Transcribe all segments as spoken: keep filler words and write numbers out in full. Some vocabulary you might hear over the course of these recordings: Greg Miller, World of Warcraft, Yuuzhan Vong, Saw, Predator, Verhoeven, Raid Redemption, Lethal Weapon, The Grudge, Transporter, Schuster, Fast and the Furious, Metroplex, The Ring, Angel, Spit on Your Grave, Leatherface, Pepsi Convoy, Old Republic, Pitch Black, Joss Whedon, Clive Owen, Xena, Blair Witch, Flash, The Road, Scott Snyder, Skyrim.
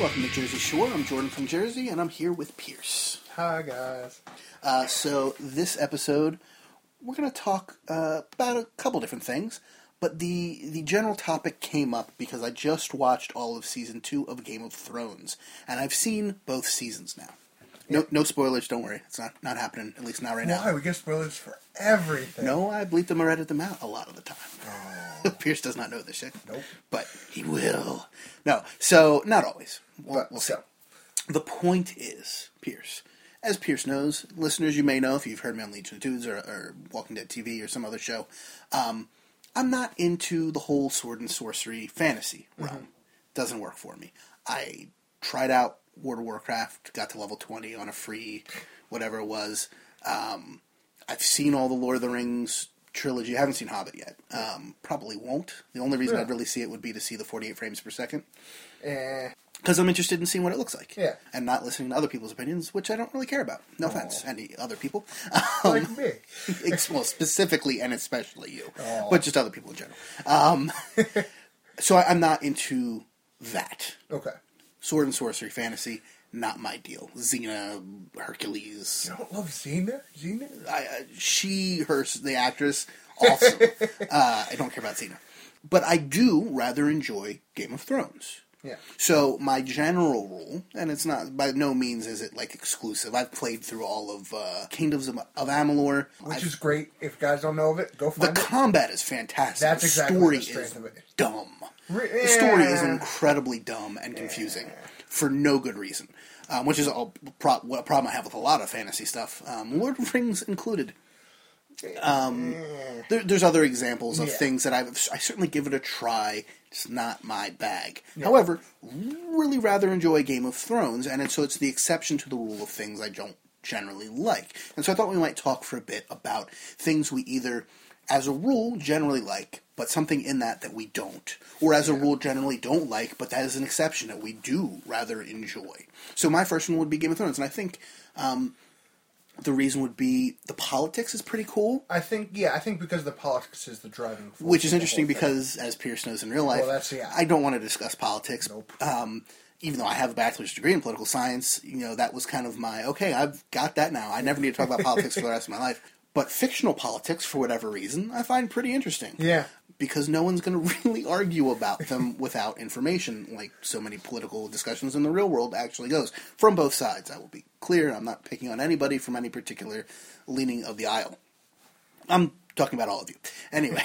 Welcome to Jersey Shore. I'm Jordan from Jersey, and I'm here with Pierce. Hi, guys. Uh, so this episode, we're going to talk uh, about a couple different things, but the, the general topic came up because I just watched all of Season two of Game of Thrones, and I've seen both seasons now. No, no spoilers, don't worry. It's not, not happening, at least not right now. Why? We get spoilers for everything. No, I bleep them or edit them out a lot of the time. Oh. Pierce does not know this shit. Nope. But he will. No, so, not always. We'll, but, we'll see. So. The point is, Pierce, as Pierce knows, listeners you may know, if you've heard me on Legion of Dudes or, or Walking Dead T V or some other show, um, I'm not into the whole sword and sorcery fantasy realm. Mm-hmm. Doesn't work for me. I tried out World of Warcraft, got to level twenty on a free, whatever it was. Um, I've seen all the Lord of the Rings trilogy. I haven't seen Hobbit yet. Um, probably won't. The only reason yeah. I'd really see it would be to see the forty-eight frames per second. Because eh. I'm interested in seeing what it looks like. Yeah. And not listening to other people's opinions, which I don't really care about. No Aww. offense, any other people. Um, like me. Well, specifically and especially you. Aww. But just other people in general. Um, so I, I'm not into that. Okay. Sword and sorcery fantasy, not my deal. Xena, Hercules. You don't love Xena? Xena? I, uh, she, her, the actress, awesome. uh, I don't care about Xena. But I do rather enjoy Game of Thrones. Yeah. So my general rule, and it's not, by no means is it like exclusive. I've played through all of uh, Kingdoms of, of Amalur. Which I've, is great. If guys don't know of it, go find it. The combat is fantastic. That's the exactly story the strength is of it. Dumb. The story is incredibly dumb and confusing yeah. for no good reason, um, which is a, pro- a problem I have with a lot of fantasy stuff, um, Lord of the Rings included. Um, there, there's other examples of yeah. things that I've I certainly give it a try. It's not my bag. No. However, really rather enjoy Game of Thrones, and it, so it's the exception to the rule of things I don't generally like. And so I thought we might talk for a bit about things we either, as a rule, generally like, but something in that that we don't. Or as yeah. a rule, generally don't like, but that is an exception that we do rather enjoy. So my first one would be Game of Thrones, and I think um, the reason would be the politics is pretty cool. I think, yeah, I think because the politics is the driving force. Which is interesting because, as Pierce knows in real life, well, that's, yeah. I don't want to discuss politics. Nope. Um, even though I have a bachelor's degree in political science, you know, that was kind of my, okay, I've got that now. I never need to talk about politics for the rest of my life. But fictional politics, for whatever reason, I find pretty interesting. Yeah. Because no one's going to really argue about them without information, like so many political discussions in the real world actually goes. From both sides, I will be clear. I'm not picking on anybody from any particular leaning of the aisle. I'm talking about all of you. Anyway,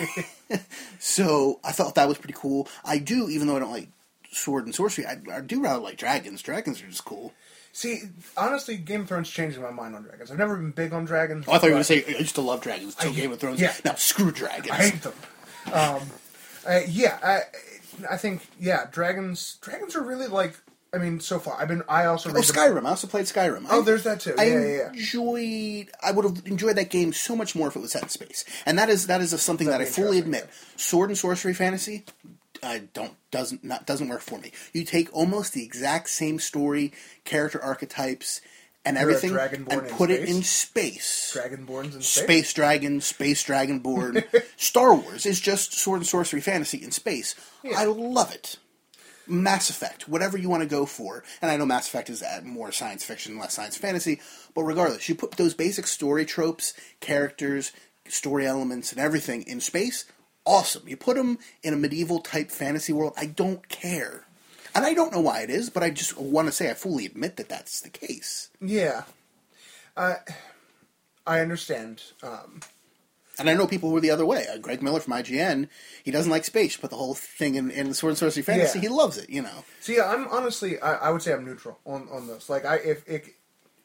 so I thought that was pretty cool. I do, even though I don't like sword and sorcery, I, I do rather like dragons. Dragons are just cool. See, honestly, Game of Thrones changed my mind on dragons. I've never been big on dragons. Oh, I thought you were going to say, I used to love dragons until Game of Thrones. Yeah. Now, screw dragons. I hate them. Um, uh, yeah, I I think, yeah, dragons Dragons are really like, I mean, so far, I've been, I also... Oh, Skyrim. I also played Skyrim. Oh, I, there's that too. I yeah, yeah, yeah. enjoyed, I would have enjoyed that game so much more if it was set in space. And that is that is something That'd that I fully admit. Sword and sorcery fantasy, I don't doesn't not doesn't work for me. You take almost the exact same story, character archetypes, and You're everything, and put it in space. Dragonborns in space. Space dragon, space dragonborn. Star Wars is just sword and sorcery fantasy in space. Yeah. I love it. Mass Effect, whatever you want to go for, and I know Mass Effect is more science fiction, less science fantasy, but regardless, you put those basic story tropes, characters, story elements, and everything in space. Awesome. You put them in a medieval-type fantasy world, I don't care. And I don't know why it is, but I just want to say I fully admit that that's the case. Yeah. Uh, I understand. Um, and I know people who are the other way. Uh, Greg Miller from I G N, he doesn't like space, but the whole thing in, in Sword and Sorcery Fantasy, yeah. he loves it, you know. So yeah, I'm honestly, I, I would say I'm neutral on, on this. Like, I if it,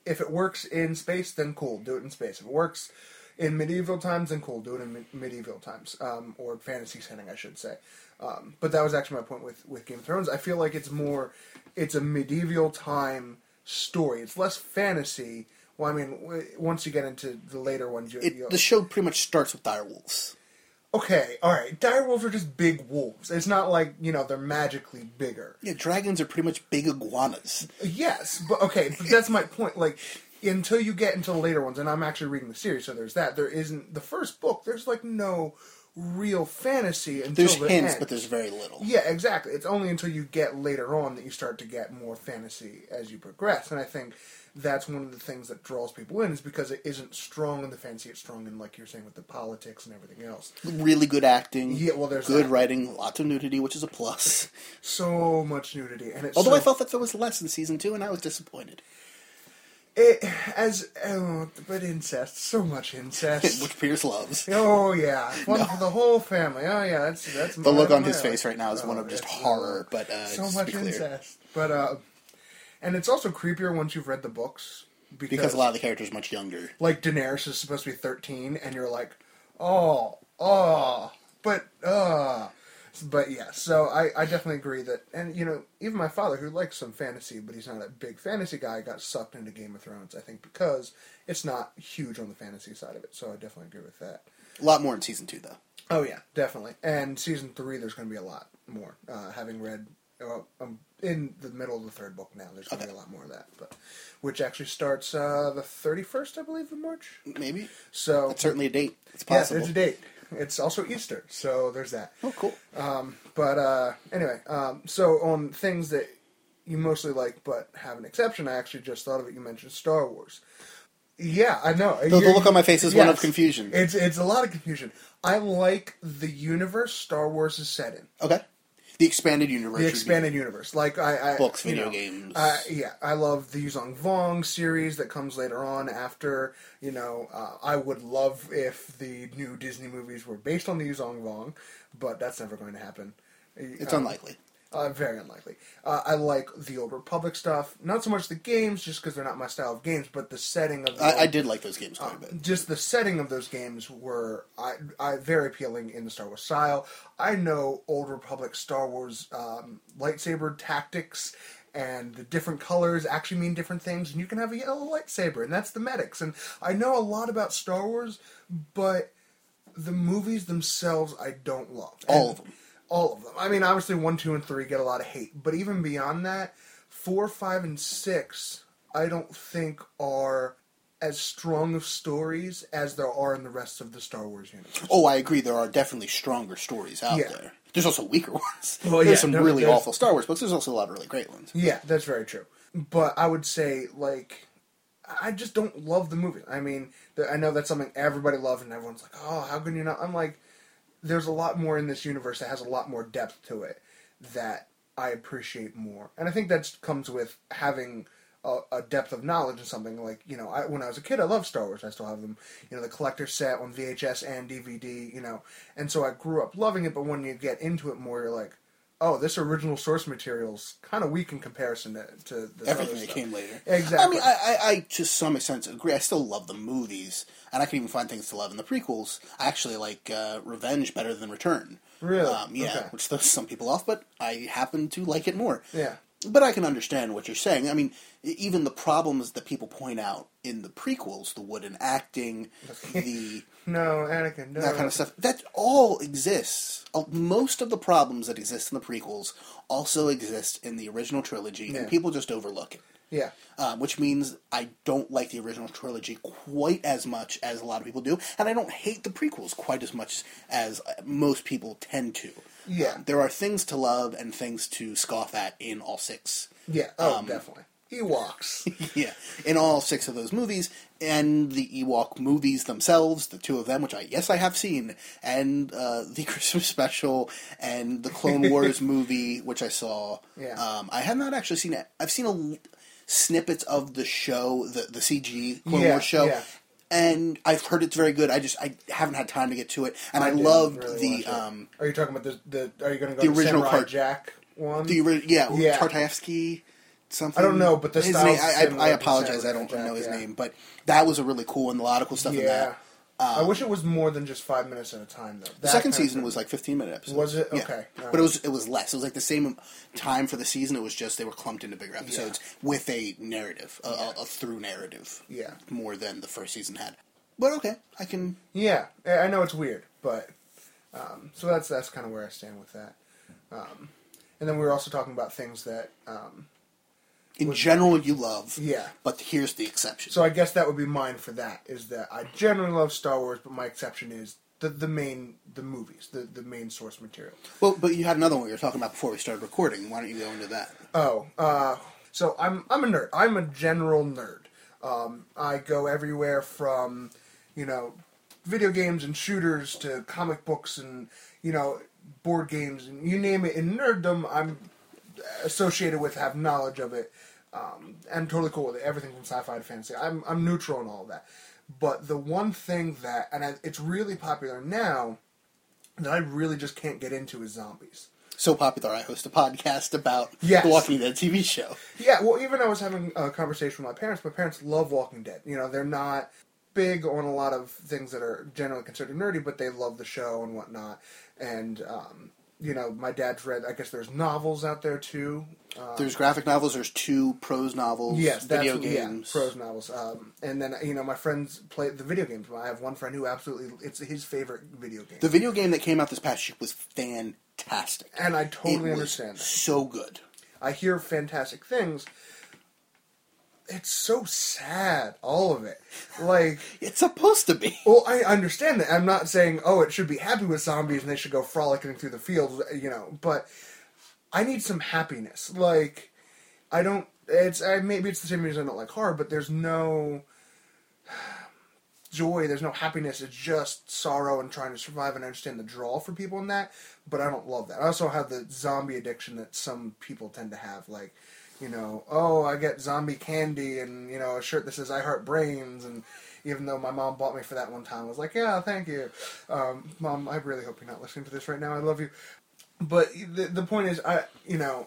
if it works in space, then cool, do it in space. If it works... in medieval times, then cool, do it in me- medieval times, um, or fantasy setting, I should say. Um, but that was actually my point with, with Game of Thrones. I feel like it's more, it's a medieval time story. It's less fantasy. Well, I mean, once you get into the later ones, you, it, you know, the show pretty much starts with direwolves. Okay, all right. Direwolves are just big wolves. It's not like, you know, they're magically bigger. Yeah, dragons are pretty much big iguanas. Yes, but okay, but that's my point. Like, until you get into the later ones, and I'm actually reading the series, so there's that. There isn't the first book. There's like no real fantasy until there's the hints, end. But there's very little. Yeah, exactly. It's only until you get later on that you start to get more fantasy as you progress, and I think that's one of the things that draws people in, is because it isn't strong in the fantasy. It's strong in, like you're saying, with the politics and everything else. Really good acting. Yeah, well, there's good that. Writing, lots of nudity, which is a plus. So much nudity, and it's although so... I felt that there was less in season two, and I was disappointed. It as oh, but incest, so much incest, which Pierce loves. Oh yeah, one no. for the whole family. Oh yeah, that's that's the look on his life. Face right now is oh, one of just horror, but uh, so much incest, but. uh... And it's also creepier once you've read the books. Because, because a lot of the characters are much younger. Like, Daenerys is supposed to be thirteen, and you're like, oh, oh, but, uh. But, yeah, so I, I definitely agree that, and, you know, even my father, who likes some fantasy, but he's not a big fantasy guy, got sucked into Game of Thrones, I think, because it's not huge on the fantasy side of it, so I definitely agree with that. A lot more in Season two, though. Oh, yeah, definitely. And Season three, there's going to be a lot more, uh, having read... Well, I'm in the middle of the third book now. There's going to okay. be a lot more of that, but which actually starts uh, the thirty-first, I believe, of March. Maybe. So it's certainly a date. It's possible. Yeah, there's a date. It's also Easter, so there's that. Oh, cool. Um, but uh, anyway, um, so on things that you mostly like but have an exception, I actually just thought of it. You mentioned Star Wars. Yeah, I know. The, the look on my face is yes, one of confusion. It's it's a lot of confusion. I like the universe Star Wars is set in. Okay. The expanded universe. The expanded universe. Like, I... I books, video know, games. Uh, yeah, I love the Yuuzhan Vong series that comes later on after, you know, uh, I would love if the new Disney movies were based on the Yuuzhan Vong, but that's never going to happen. It's um, unlikely. Uh, very unlikely. Uh, I like the Old Republic stuff. Not so much the games, just because they're not my style of games, but the setting of... The I, old, I did like those games quite um, a bit. Just the setting of those games were I, I very appealing in the Star Wars style. I know Old Republic Star Wars um, lightsaber tactics, and the different colors actually mean different things, and you can have a yellow lightsaber, and that's the medics. And I know a lot about Star Wars, but the movies themselves I don't love. And all of them. All of them. I mean, obviously, one, two, and three get a lot of hate. But even beyond that, four, five, and six, I don't think are as strong of stories as there are in the rest of the Star Wars universe. Oh, I agree. There are definitely stronger stories out yeah. there. There's also weaker ones. Well, there's yeah, some there, really there's... awful Star Wars books. There's also a lot of really great ones. Yeah, that's very true. But I would say, like... I just don't love the movie. I mean, I know that's something everybody loves, and everyone's like, oh, how can you not... I'm like... There's a lot more in this universe that has a lot more depth to it that I appreciate more. And I think that comes with having a, a depth of knowledge in something. Like, you know, I, when I was a kid, I loved Star Wars. I still have them, you know, the collector set on V H S and D V D, you know. And so I grew up loving it, but when you get into it more, you're like, oh, this original source material's kind of weak in comparison to, to the everything that stuff. Came later. Exactly. I mean, I, I, I to some extent agree. I still love the movies, and I can even find things to love in the prequels. I actually like uh, Revenge better than Return. Really? Um, yeah, okay. Which throws some people off, but I happen to like it more. Yeah. But I can understand what you're saying. I mean, even the problems that people point out in the prequels, the wooden acting, the... no, Anakin, no. That kind of stuff. That all exists. Most of the problems that exist in the prequels also exist in the original trilogy, yeah. and people just overlook it. Yeah. Um, which means I don't like the original trilogy quite as much as a lot of people do, and I don't hate the prequels quite as much as most people tend to. Yeah. Um, there are things to love and things to scoff at in all six. Yeah, oh, um, definitely. Ewoks. yeah, in all six of those movies, and the Ewok movies themselves, the two of them, which I, yes, I have seen, and uh, the Christmas special, and the Clone Wars movie, which I saw. Yeah. Um, I have not actually seen it. I've seen a, snippets of the show, the, the C G Clone yeah, Wars show, yeah. And I've heard it's very good. I just I haven't had time to get to it, and I, I loved really the. Um, are you talking about the? the are you going to go the to original Samurai Car- Jack one? The ori- yeah, yeah. Tartaevsky something. I don't know, but the his name. I, I, I apologize. I don't Jack, know his yeah. name, but that was a really cool and a lot of cool stuff yeah. in that. Um, I wish it was more than just five minutes at a time, though. That the second season was like fifteen-minute episodes. Was it? Yeah. Okay. Right. But it was it was less. It was like the same time for the season. It was just they were clumped into bigger episodes yeah. with a narrative, a, yeah. a, a through narrative. Yeah. More than the first season had. But okay, I can... Yeah, I know it's weird, but... Um, so that's that's kind of where I stand with that. Um, and then we were also talking about things that... Um, In general, you love. Yeah. But here's the exception. So I guess that would be mine for that, is that I generally love Star Wars, but my exception is the the main, the movies, the, the main source material. Well, but you had another one we were talking about before we started recording. Why don't you go into that? Oh, uh, so I'm I'm a nerd. I'm a general nerd. Um, I go everywhere from, you know, video games and shooters to comic books and, you know, board games and you name it. In nerddom, I'm associated with, have knowledge of it. Um, I'm totally cool with it. Everything from sci-fi to fantasy. I'm I'm neutral in all of that. But the one thing that, and I, it's really popular now, that I really just can't get into is zombies. So popular, I host a podcast about yes. the Walking Dead T V show. Yeah, well, even I was having a conversation with my parents. My parents love Walking Dead. You know, they're not big on a lot of things that are generally considered nerdy, but they love the show and whatnot. And, um... you know, my dad's read, I guess there's novels out there, too. Um, there's graphic novels, there's two prose novels, yes, video that's, games. Yeah, prose novels. Um, and then, you know, my friends play the video games. I have one friend who absolutely, it's his favorite video game. The video game that came out this past year was fantastic. And I totally it understand was that. So good. I hear fantastic things. It's so sad, all of it. Like... it's supposed to be. Well, I understand that. I'm not saying, oh, it should be happy with zombies and they should go frolicking through the fields, you know, but I need some happiness. Like, I don't... It's I, maybe it's the same reason I don't like horror, but there's no joy, there's no happiness, it's just sorrow and trying to survive, and I understand the draw for people in that, but I don't love that. I also have the zombie addiction that some people tend to have, like... you know, oh, I get zombie candy and, you know, a shirt that says I Heart Brains. And even though my mom bought me for that one time, I was like, yeah, thank you. Um, Mom, I really hope you're not listening to this right now. I love you. But the, the point is, I, you know,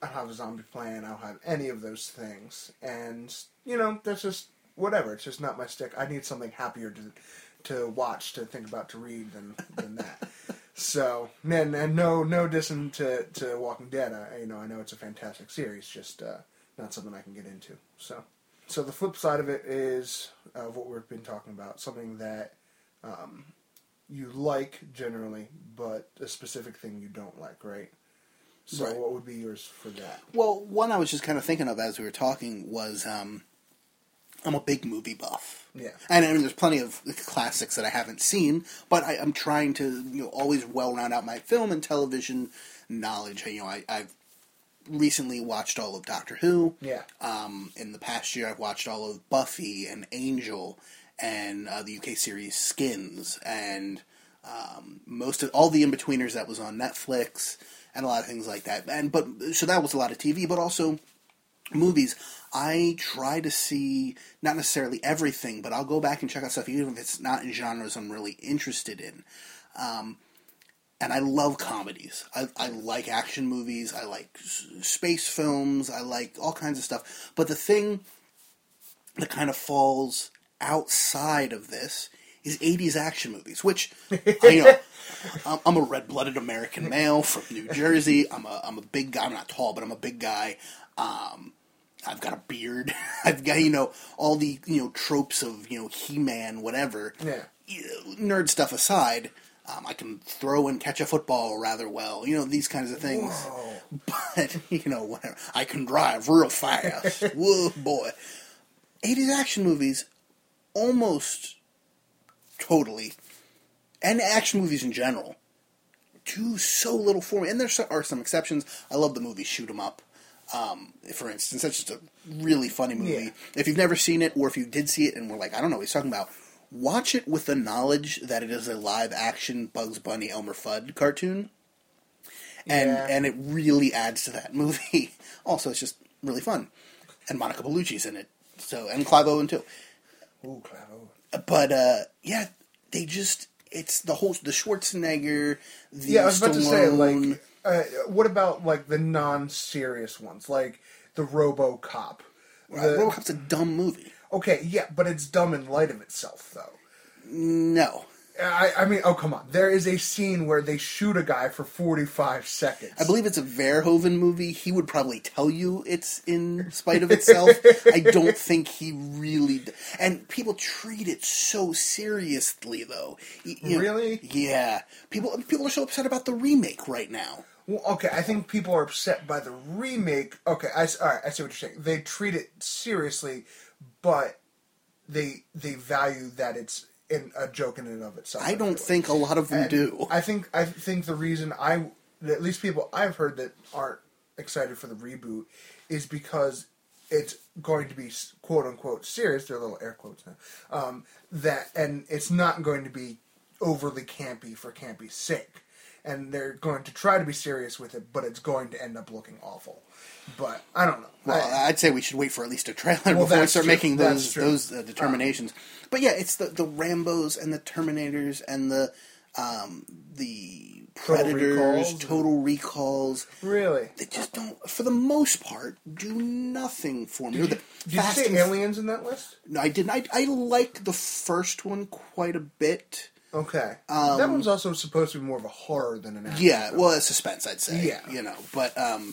I don't have a zombie plan. I don't have any of those things. And, you know, that's just whatever. It's just not my stick. I need something happier to to watch, to think about, to read than, than that. So, man, and no, no dissing to, to Walking Dead. I, you know, I know it's a fantastic series, just uh, not something I can get into. So, so the flip side of it is uh, what we've been talking about, something that um, you like generally, but a specific thing you don't like, right? So, right. What would be yours for that? Well, one I was just kind of thinking of as we were talking was um, I'm a big movie buff. Yeah, and I mean, there's plenty of classics that I haven't seen, but I, I'm trying to, you know, always well round out my film and television knowledge. You know, I, I've recently watched all of Doctor Who. Yeah. Um, in the past year, I've watched all of Buffy and Angel and uh, the U K series Skins and um, most of all the in-betweeners that was on Netflix and a lot of things like that. And but so that was a lot of T V, but also movies. I try to see, not necessarily everything, but I'll go back and check out stuff, even if it's not in genres I'm really interested in. Um, and I love comedies. I, I like action movies. I like space films. I like all kinds of stuff. But the thing that kind of falls outside of this is eighties action movies, which, you know, I'm a red-blooded American male from New Jersey. I'm a, I'm a big guy. I'm not tall, but I'm a big guy. Um... I've got a beard. I've got, you know, all the, you know, tropes of, you know, He-Man, whatever. Yeah. Nerd stuff aside, um, I can throw and catch a football rather well. You know, these kinds of things. Whoa. But, you know, whatever. I can drive real fast. Whoa, boy. eighties action movies, almost totally, and action movies in general, do so little for me. And there are some exceptions. I love the movie Shoot 'Em Up. Um, for instance, that's just a really funny movie. Yeah. If you've never seen it, or if you did see it and were like, I don't know what he's talking about, watch it with the knowledge that it is a live-action Bugs Bunny Elmer Fudd cartoon. And yeah. and it really adds to that movie. Also, it's just really fun. And Monica Bellucci's in it. So, and Clive Owen, too. Ooh, Clive Owen. But, uh, yeah, they just, it's the whole, the Schwarzenegger, the Yeah, I was Stallone, about to say, like... Uh, what about, like, the non-serious ones? Like, the RoboCop. Right. The... RoboCop's a dumb movie. Okay, yeah, but it's dumb in light of itself, though. No. I, I mean, oh, come on. There is a scene where they shoot a guy for forty-five seconds. I believe it's a Verhoeven movie. He would probably tell you it's in spite of itself. I don't think he really... D- and people treat it so seriously, though. You, you really? Know, yeah. People, people are so upset about the remake right now. Well, okay, I think people are upset by the remake. Okay, I, all right, I see what you're saying. They treat it seriously, but they they value that it's... in a joke in and of itself. I don't think a lot of them and do. I think I think the reason I, at least people I've heard that aren't excited for the reboot, is because it's going to be quote unquote serious. They're little air quotes now. Um, that and it's not going to be overly campy for campy's sake. And they're going to try to be serious with it, but it's going to end up looking awful. But I don't know. Well, I, I'd say we should wait for at least a trailer well, before we start true. making those those uh, determinations. Um, but yeah, it's the, the Rambos and the Terminators and the um, the Predators, total recalls. total recalls. Really? They just don't, for the most part, do nothing for me. Did, you, did you say Aliens in that list? No, I didn't. I, I liked the first one quite a bit. Okay. Um, that one's also supposed to be more of a horror than an action. Yeah, well, it's suspense, I'd say. Yeah. You know, but, um,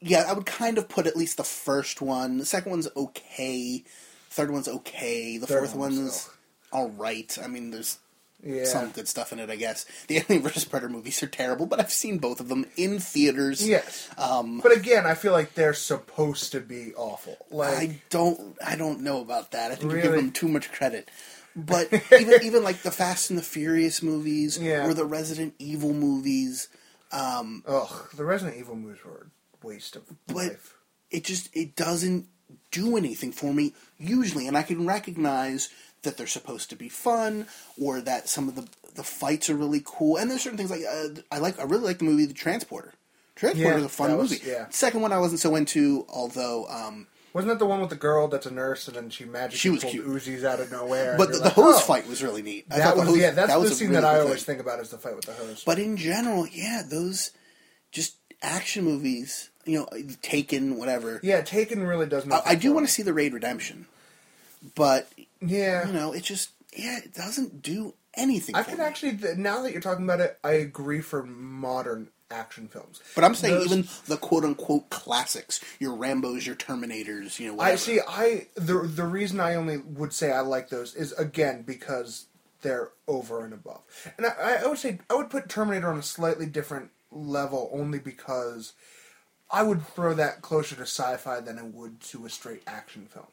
yeah, I would kind of put at least the first one. The second one's okay. Third one's okay. The Third fourth one's, one's all right. I mean, there's yeah. some good stuff in it, I guess. The Alien versus. Predator movies are terrible, but I've seen both of them in theaters. Yes. Um, but again, I feel like they're supposed to be awful. Like I don't, I don't know about that. I think really? you give them too much credit. But even even like the Fast and the Furious movies yeah. or the Resident Evil movies. Um, Ugh, the Resident Evil movies were a waste of but life. But it just, it doesn't do anything for me, usually. And I can recognize that they're supposed to be fun or that some of the the fights are really cool. And there's certain things like, uh, I like I really like the movie The Transporter. Transporter is yeah, a fun was, movie. Yeah. Second one I wasn't so into, although... Um, Wasn't that the one with the girl that's a nurse and then she magically she was pulled cute. Uzis out of nowhere? But the, like, the hose oh, fight was really neat. I that was, hose, yeah, that's that the was scene really that I always thing. think about is the fight with the hose. But in general, yeah, those just action movies, you know, Taken, whatever. Yeah, Taken really does nothing. I, I do want to see The Raid Redemption, but yeah, you know, it just yeah, it doesn't do anything. I for can me. actually now that you're talking about it, I agree for modern action films. But I'm saying Those, even the quote-unquote classics, your Rambos, your Terminators, you know, whatever. I see, I, the, the reason I only would say I like those is, again, because they're over and above. And I, I would say, I would put Terminator on a slightly different level, only because I would throw that closer to sci-fi than I would to a straight action film.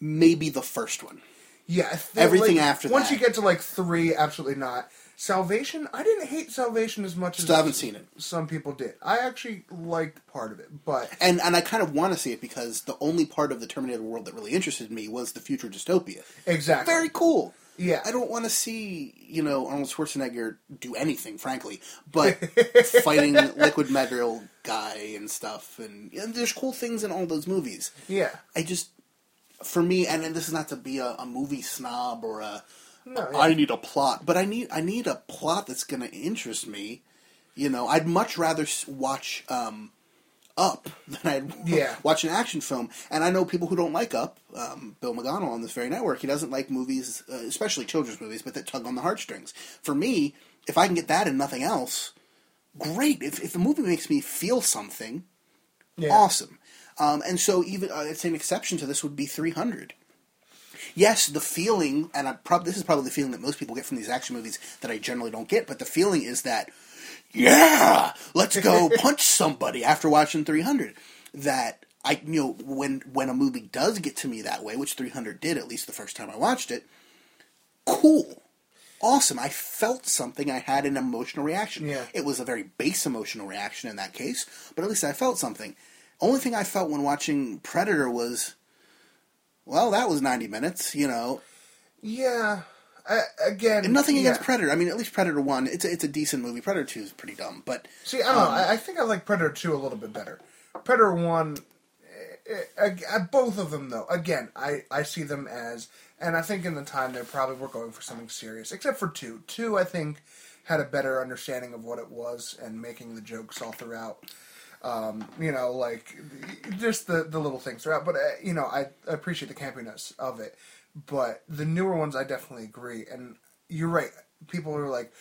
Maybe the first one. Yeah. Everything like, after once that. Once you get to, like, three, absolutely not. Salvation, I didn't hate Salvation as much as Still haven't seen it. Some people did. I actually liked part of it, but... And and I kind of want to see it because the only part of the Terminator world that really interested me was the future dystopia. Exactly. Very cool. Yeah. I don't want to see, you know, Arnold Schwarzenegger do anything, frankly, but fighting liquid metal guy and stuff, and, and there's cool things in all those movies. Yeah. I just, for me, and, and this is not to be a, a movie snob or a... No, yeah. I need a plot, but I need I need a plot that's going to interest me. You know, I'd much rather watch um, Up than I'd yeah. watch an action film. And I know people who don't like Up. Um, Bill McGonnell on this very network, he doesn't like movies, uh, especially children's movies, but that tug on the heartstrings. For me, if I can get that and nothing else, great. If if the movie makes me feel something, yeah. awesome. Um, and so even uh, it's an exception to this would be three hundred. Yes, the feeling, and I prob- this is probably the feeling that most people get from these action movies that I generally don't get, but the feeling is that, yeah, let's go punch somebody after watching three hundred. That, I you know, when when a movie does get to me that way, which three hundred did at least the first time I watched it, cool, awesome. I felt something. I had an emotional reaction. Yeah. It was a very base emotional reaction in that case, but at least I felt something. Only thing I felt when watching Predator was... Well, that was ninety minutes, you know. Yeah. I, again, and nothing yeah. against Predator. I mean, at least Predator one, it's a, it's a decent movie. Predator two is pretty dumb, but see, I don't um, know. I, I think I like Predator two a little bit better. Predator one, I, I, both of them though. Again, I, I see them as, and I think in the time they probably were going for something serious, except for two. Two, I think, had a better understanding of what it was and making the jokes all throughout. Um, you know, like, just the, the little things throughout. But, uh, you know, I, I appreciate the campiness of it. But the newer ones, I definitely agree. And you're right. People are like,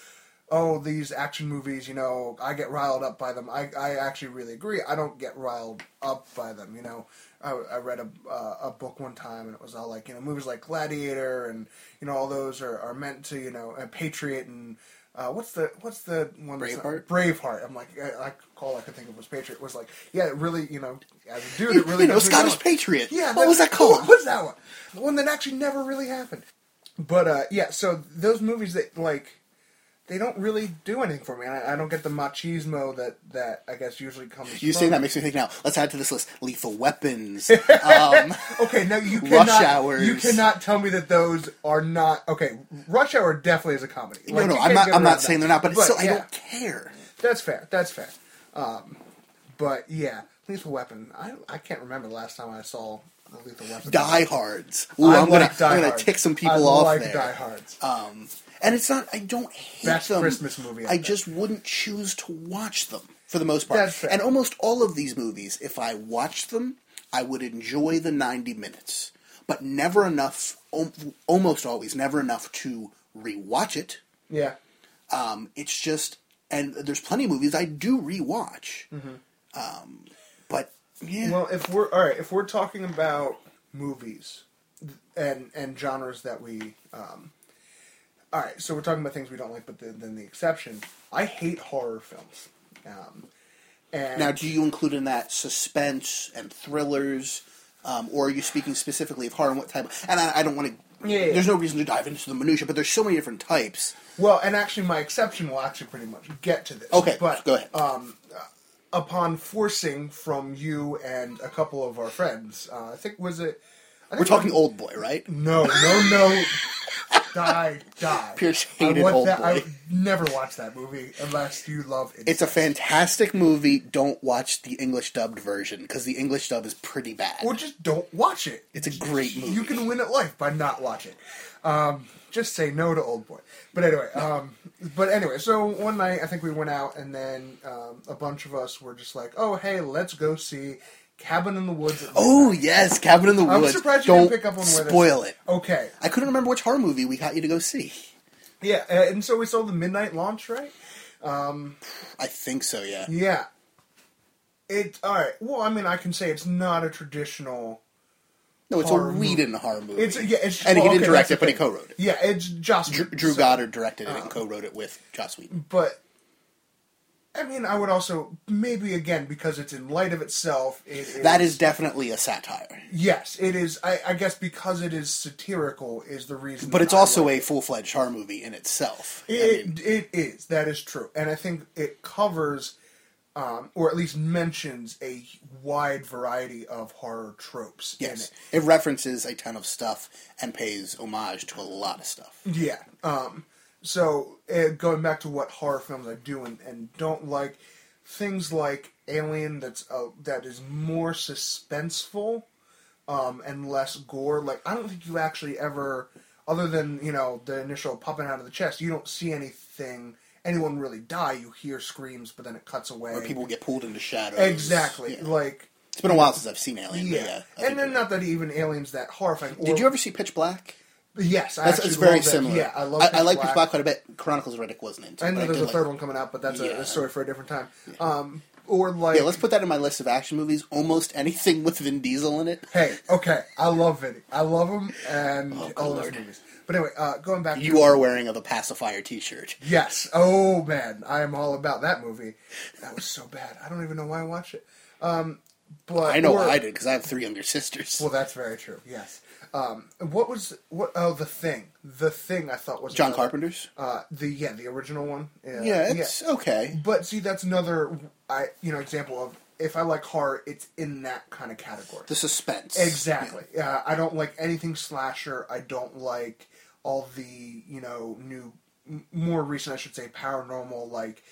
oh, these action movies, you know, I get riled up by them. I, I actually really agree. I don't get riled up by them, you know. I, I read a uh, a book one time, and it was all like, you know, movies like Gladiator and, you know, all those are, are meant to, you know, and Patriot and uh, what's the what's the one? Braveheart? Braveheart. I'm like, I, I, all I could think of was Patriot. It was like, yeah, it really, you know, as a dude, it really... You know, Scottish Patriot. Yeah. What was that called? What was that one? The one that actually never really happened. But, uh, yeah, so those movies that, like... They don't really do anything for me. I, I don't get the machismo that, that I guess usually comes. You saying that makes me think now. Let's add to this list: Lethal Weapons. Um, okay, now you cannot. Rush Hours. You cannot tell me that those are not okay. Rush Hour definitely is a comedy. No, like, no, I'm not. I'm not saying they're not, but, but it's still, yeah. I don't care. That's fair. That's fair. Um, but yeah, Lethal Weapon. I I can't remember the last time I saw a Lethal Weapon. Die Hards. Ooh, I I'm like gonna I'm gonna tick some people I off like there. Die Hards. Um. And it's not, I don't hate Best them. Christmas movie. I, I just wouldn't choose to watch them, for the most part. That's fair. And almost all of these movies, if I watched them, I would enjoy the ninety minutes. But never enough, almost always, never enough to rewatch it. Yeah. Um, it's just, and there's plenty of movies I do rewatch. Mm-hmm. Um, but, yeah. Well, if we're, all right, if we're talking about movies and, and genres that we... Um, All right, so we're talking about things we don't like, but then the, the exception. I hate horror films. Um, and now, do you include in that suspense and thrillers, um, or are you speaking specifically of horror and what type? Of, and I, I don't want to... Yeah, yeah, there's yeah. no reason to dive into the minutiae, but there's so many different types. Well, and actually, my exception will actually pretty much get to this. Okay, but, go ahead. Um, upon forcing from you and a couple of our friends, uh, I think was it... I think we're talking was, Oldboy, right? No, no, no... Die, die. Pierce hated Oldboy. That, I never watched that movie unless you love it. It's a fantastic movie. Don't watch the English dubbed version because the English dub is pretty bad. Or just don't watch it. It's a great movie. You can win at life by not watching. Um, just say no to Oldboy. But anyway, um, but anyway, so one night I think we went out and then um, a bunch of us were just like, oh, hey, let's go see Cabin in the Woods. Oh, yes, Cabin in the Woods. I'm surprised you didn't pick up on where this... Spoil it. Okay. I couldn't remember which horror movie we got you to go see. Yeah, and so we saw the midnight launch, right? Um, I think so, yeah. Yeah. It, all right, well, I mean, I can say it's not a traditional... No, it's a Whedon horror movie. It's, yeah, it's, and well, he didn't okay, direct it, but he co-wrote it. Yeah, it's Joss Whedon. Drew, Drew so, Goddard directed it um, and co-wrote it with Joss Whedon. But... I mean, I would also, maybe again, because it's in light of itself... It is, that is definitely a satire. Yes, it is. I, I guess because it is satirical is the reason... But it's I also like a full-fledged horror movie in itself. It, I mean, it is. That is true. And I think it covers, um, or at least mentions, a wide variety of horror tropes. Yes. In it. It references a ton of stuff and pays homage to a lot of stuff. Yeah. Um... So, uh, going back to what horror films I do and, and don't like, things like Alien that's uh, that is more suspenseful um, and less gore. Like, I don't think you actually ever, other than, you know, the initial popping out of the chest, you don't see anything, anyone really die. You hear screams, but then it cuts away. Or people get pulled into shadows. Exactly. Yeah. Like... It's been a while since I've seen Alien. Yeah. yeah and then not that even Alien's that horrifying. Or, did you ever see Pitch Black? Yes, I that's, actually it's very similar. That. Yeah, I love. Pitch I, I like Black. Pitch Black quite a bit. Chronicles of Riddick wasn't into. I know there's I a third like, one coming out, but that's yeah. a, a story for a different time. Yeah. Um, or like, yeah, let's put that in my list of action movies. Almost anything with Vin Diesel in it. Hey, okay, I love Vin. I love him and oh, all Lord. Those movies. But anyway, uh, going back, you to... are wearing a The Pacifier T-shirt. Yes. Oh man, I am all about that movie. That was so bad. I don't even know why I watched it. Um, but I know or... why I did because I have three younger sisters. Well, that's very true. Yes. Um, what was, what, oh, The Thing. The Thing, I thought, was... John another, Carpenter's? Uh, the, yeah, the original one. Uh, yeah, it's yeah. okay. But, see, that's another, I you know, example of, if I like horror, it's in that kind of category. The suspense. Exactly. Yeah. Uh, I don't like anything slasher. I don't like all the, you know, new, more recent, I should say, paranormal, like...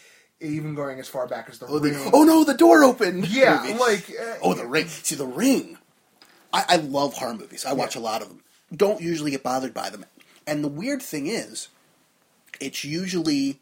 Even going as far back as The oh, Ring. The, oh, no, the door opened! Yeah, movie. like... Uh, oh, The Ring. See, The Ring... I love horror movies. I watch yeah. a lot of them. Don't usually get bothered by them. And the weird thing is, it's usually...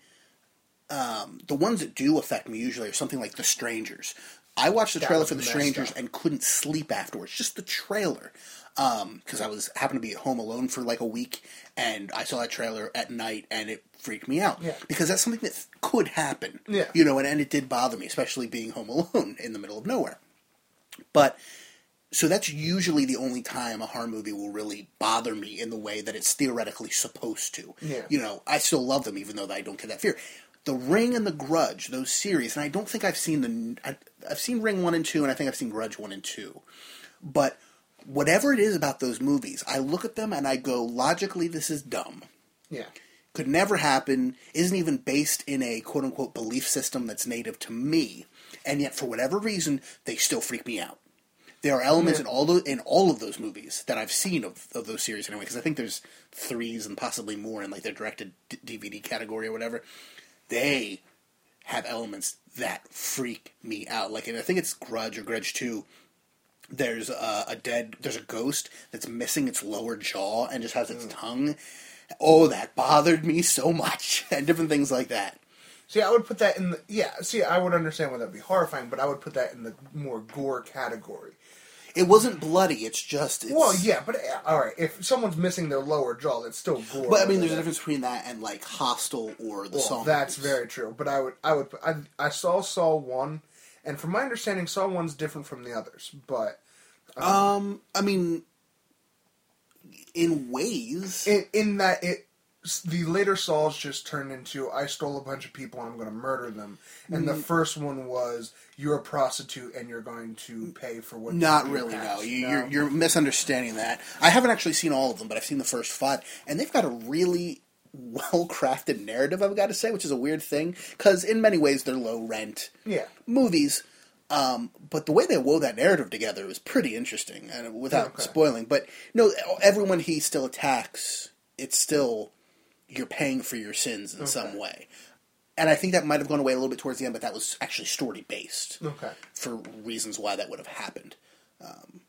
Um, the ones that do affect me usually are something like The Strangers. I watched the that trailer for The Strangers up. and couldn't sleep afterwards. Just the trailer. Um, because I was happened to be at home alone for like a week, and I saw that trailer at night, and it freaked me out. Yeah. Because that's something that could happen. Yeah. You know, and, and it did bother me, especially being home alone in the middle of nowhere. But, so that's usually the only time a horror movie will really bother me in the way that it's theoretically supposed to. Yeah. You know, I still love them, even though I don't get that fear. The Ring and The Grudge, those series, and I don't think I've seen the... I, I've seen Ring one and two, and I think I've seen Grudge one and two. But whatever it is about those movies, I look at them and I go, logically, this is dumb. Yeah. Could never happen, isn't even based in a quote-unquote belief system that's native to me, and yet for whatever reason, they still freak me out. There are elements yeah. in all the, in all of those movies that I've seen of, of those series anyway, because I think there's threes and possibly more in like their directed d- D V D category or whatever. They have elements that freak me out. Like, and I think it's Grudge or Grudge two. There's a, a dead, there's a ghost that's missing its lower jaw and just has its mm. tongue. Oh, that bothered me so much, and different things like that. See, I would put that in the, yeah, see, I would understand why that would be horrifying, but I would put that in the more gore category. It wasn't bloody, it's just... It's... Well, yeah, but, uh, alright, if someone's missing their lower jaw, that's still gore. But, I mean, there's a difference between that and, like, Hostel or the well, Saw. That's movies. Very true, but I would, I would, I, I saw Saw one, and from my understanding, Saw one's different from the others, but... Um, um I mean, in ways... In, in that it... The later Saws just turned into, I stole a bunch of people and I'm going to murder them. And the first one was, you're a prostitute and you're going to pay for what Not you do. Not really, no. You, no. You're, you're misunderstanding that. I haven't actually seen all of them, but I've seen the first five. And they've got a really well-crafted narrative, I've got to say, which is a weird thing. Because in many ways, they're low-rent yeah. movies. Um, but the way they wove that narrative together was pretty interesting, and without okay. spoiling. But no, everyone he still attacks, it's still... You're paying for your sins in okay. some way. And I think that might have gone away a little bit towards the end, but that was actually story-based okay. for reasons why that would have happened. Um,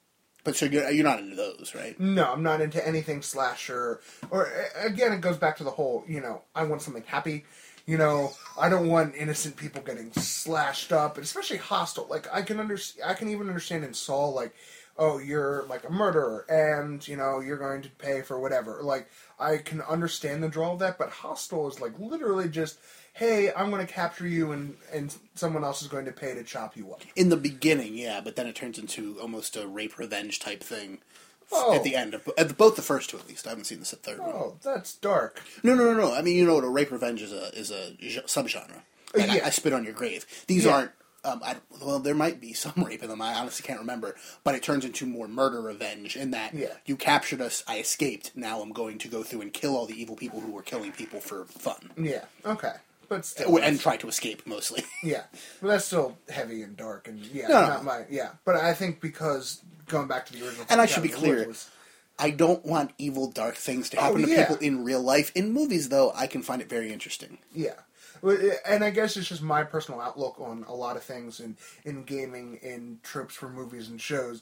but so you're, you're not into those, right? No, I'm not into anything slasher. Or, again, it goes back to the whole, you know, I want something happy. You know, I don't want innocent people getting slashed up, and especially hostile. Like, I can under, I can even understand in Saw, like, oh, you're, like, a murderer, and, you know, you're going to pay for whatever. Like, I can understand the draw of that, but Hostel is, like, literally just, hey, I'm going to capture you, and, and someone else is going to pay to chop you up. In the beginning, yeah, but then it turns into almost a rape-revenge type thing oh. at the end of at the, both the first two, at least. I haven't seen the third oh, one. Oh, that's dark. No, no, no, no. I mean, you know what, a rape-revenge is a, is a subgenre. And yeah. I, I spit on your grave. These yeah. aren't... Um, I, well, there might be some rape in them. I honestly can't remember. But it turns into more murder revenge in that yeah. you captured us, I escaped, now I'm going to go through and kill all the evil people who were killing people for fun. Yeah, okay. But still, and try to escape, mostly. Yeah. But that's still heavy and dark. And yeah, no, not no. my... Yeah. But I think because, going back to the original... And I should be clear, was, I don't want evil, dark things to happen oh, yeah. to people in real life. In movies, though, I can find it very interesting. Yeah. And I guess it's just my personal outlook on a lot of things in, in gaming, in tropes for movies and shows.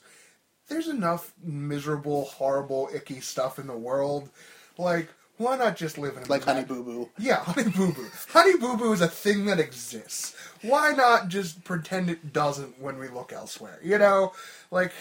There's enough miserable, horrible, icky stuff in the world. Like, why not just live in a... Like Honey Boo Boo. Yeah, Honey Boo Boo. Honey Boo Boo is a thing that exists. Why not just pretend it doesn't when we look elsewhere? You know? Like,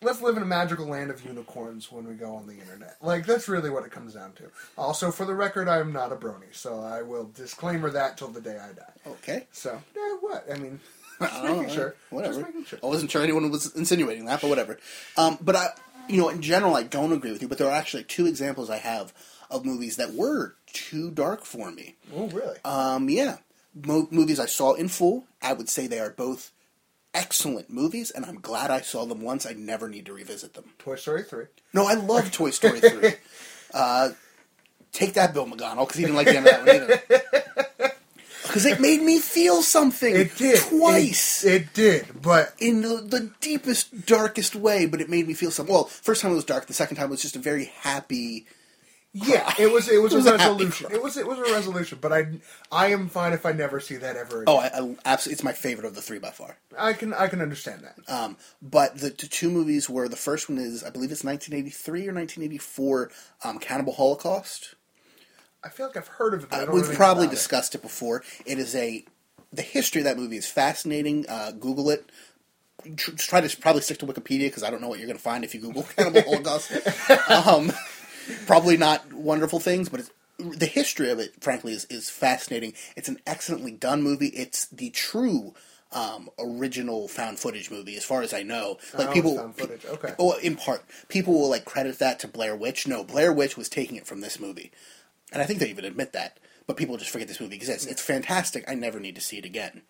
let's live in a magical land of unicorns when we go on the internet. Like, that's really what it comes down to. Also, for the record, I am not a brony, so I will disclaimer that till the day I die. Okay. So, yeah, what? I mean, just making know, sure. Whatever. Just making sure. I wasn't sure anyone was insinuating that, but whatever. Um, but, I, you know, in general, I don't agree with you, but there are actually two examples I have of movies that were too dark for me. Oh, really? Um, yeah. Mo- movies I saw in full. I would say they are both... excellent movies, and I'm glad I saw them once. I never need to revisit them. Toy Story three. No, I love Toy Story three. Uh, take that, Bill McGonnell, because he didn't like the end of that one either. Because it made me feel something. It did. Twice. It, it did, but... In the, the deepest, darkest way, but it made me feel something. Well, first time it was dark, the second time it was just a very happy... Cry. Yeah, it was it was, it was a resolution. It was it was a resolution, but I I am fine if I never see that ever again. Oh, I, I absolutely, it's my favorite of the three by far. I can I can understand that. Um, but the, the two movies were the first one is I believe it's nineteen eighty-three or nineteen eighty-four, um, Cannibal Holocaust. I feel like I've heard of it. But I don't uh, we've really probably know discussed it. it before. It is a the history of that movie is fascinating. Uh, Google it. try to probably stick to Wikipedia because I don't know what you're going to find if you Google cannibal holocaust. Um, probably not wonderful things, but it's, the history of it, frankly, is, is fascinating. It's an excellently done movie. It's the true um, original found footage movie, as far as I know. Like oh, people, found footage. Okay. Oh, in part, people will like credit that to Blair Witch. No, Blair Witch was taking it from this movie, and I think they even admit that. But people just forget this movie exists. It's fantastic. I never need to see it again.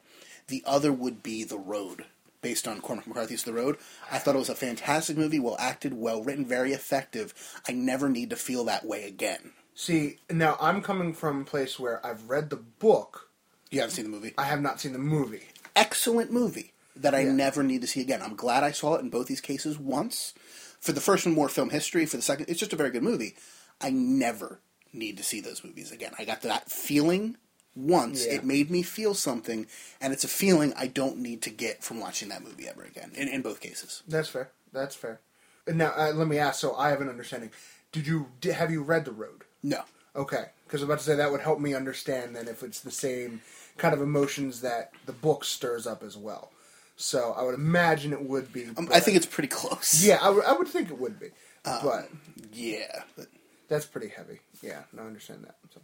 The other would be The Road, based on Cormac McCarthy's The Road. I thought it was a fantastic movie, well acted, well written, very effective. I never need to feel that way again. See, now I'm coming from a place where I've read the book. You haven't seen the movie? I have not seen the movie. Excellent movie that I yeah. never need to see again. I'm glad I saw it in both these cases once. For the first one, more film history. For the second, it's just a very good movie. I never need to see those movies again. I got that feeling once. Yeah. It made me feel something, and it's a feeling I don't need to get from watching that movie ever again, in, in both cases. That's fair. That's fair. Now, uh, let me ask, so I have an understanding. Did you did, have you read The Road? No. Okay. Because I was about to say, that would help me understand, then, if it's the same kind of emotions that the book stirs up as well. So, I would imagine it would be. Um, I think it's pretty close. Yeah, I, w- I would think it would be. Um, but yeah. But that's pretty heavy. Yeah, no, I understand that. So.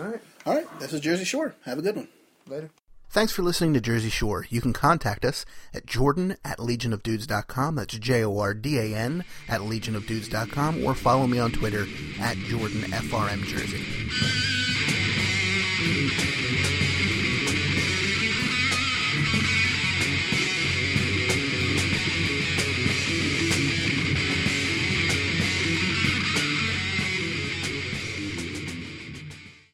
All right. All right. This is Jersey Shore. Have a good one. Later. Thanks for listening to Jersey Shore. You can contact us at Jordan at Legion of Dudes dot com. That's J O R D A N at Legion of Dudes dot com. Or follow me on Twitter at Jordan F R M Jersey.